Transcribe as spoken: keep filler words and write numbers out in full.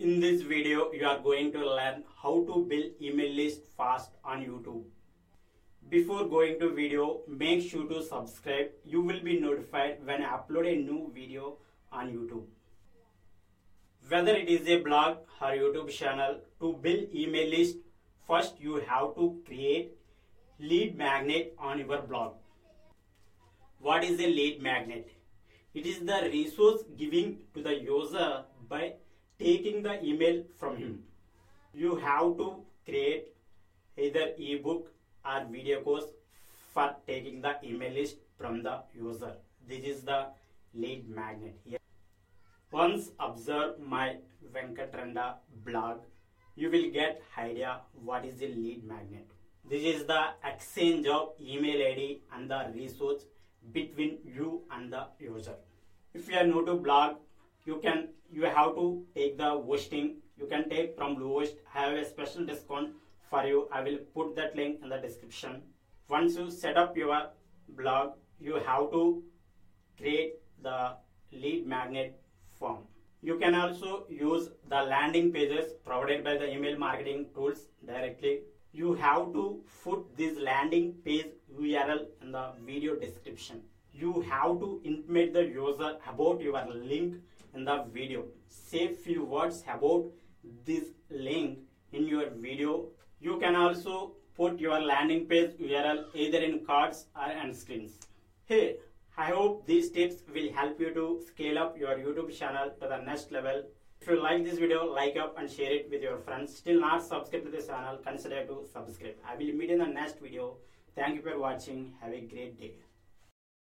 In this video, you are going to learn how to build email list fast on YouTube. Before going to video, make sure to subscribe. You will be notified when I upload a new video on YouTube. Whether it is a blog or YouTube channel, to build email list, first you have to create lead magnet on your blog. What is a lead magnet? It is the resource giving to the user by taking the email from him. You have to create either ebook or video course for taking the email list from the user. This is the lead magnet here. Once observe my Venkatranda blog, you will get idea what is a lead magnet. This is the exchange of email I D and the resource between you and the user. If you are new to blog, you can you have to take the hosting. You can take from Bluehost. I have a special discount for you. I will put that link in the description. Once you set up your blog, you have to create the lead magnet form. You can also use the landing pages provided by the email marketing tools directly. You have to put this landing page U R L in the video description. You have to intimate the user about your link in the video. Say few words about this link in your video. You can also put your landing page U R L either in cards or on screens. Hey, I hope these tips will help you to scale up your YouTube channel to the next level. If you like this video, like up and share it with your friends. Still not subscribed to this channel, consider to subscribe. I will meet in the next video. Thank you for watching. Have a great day.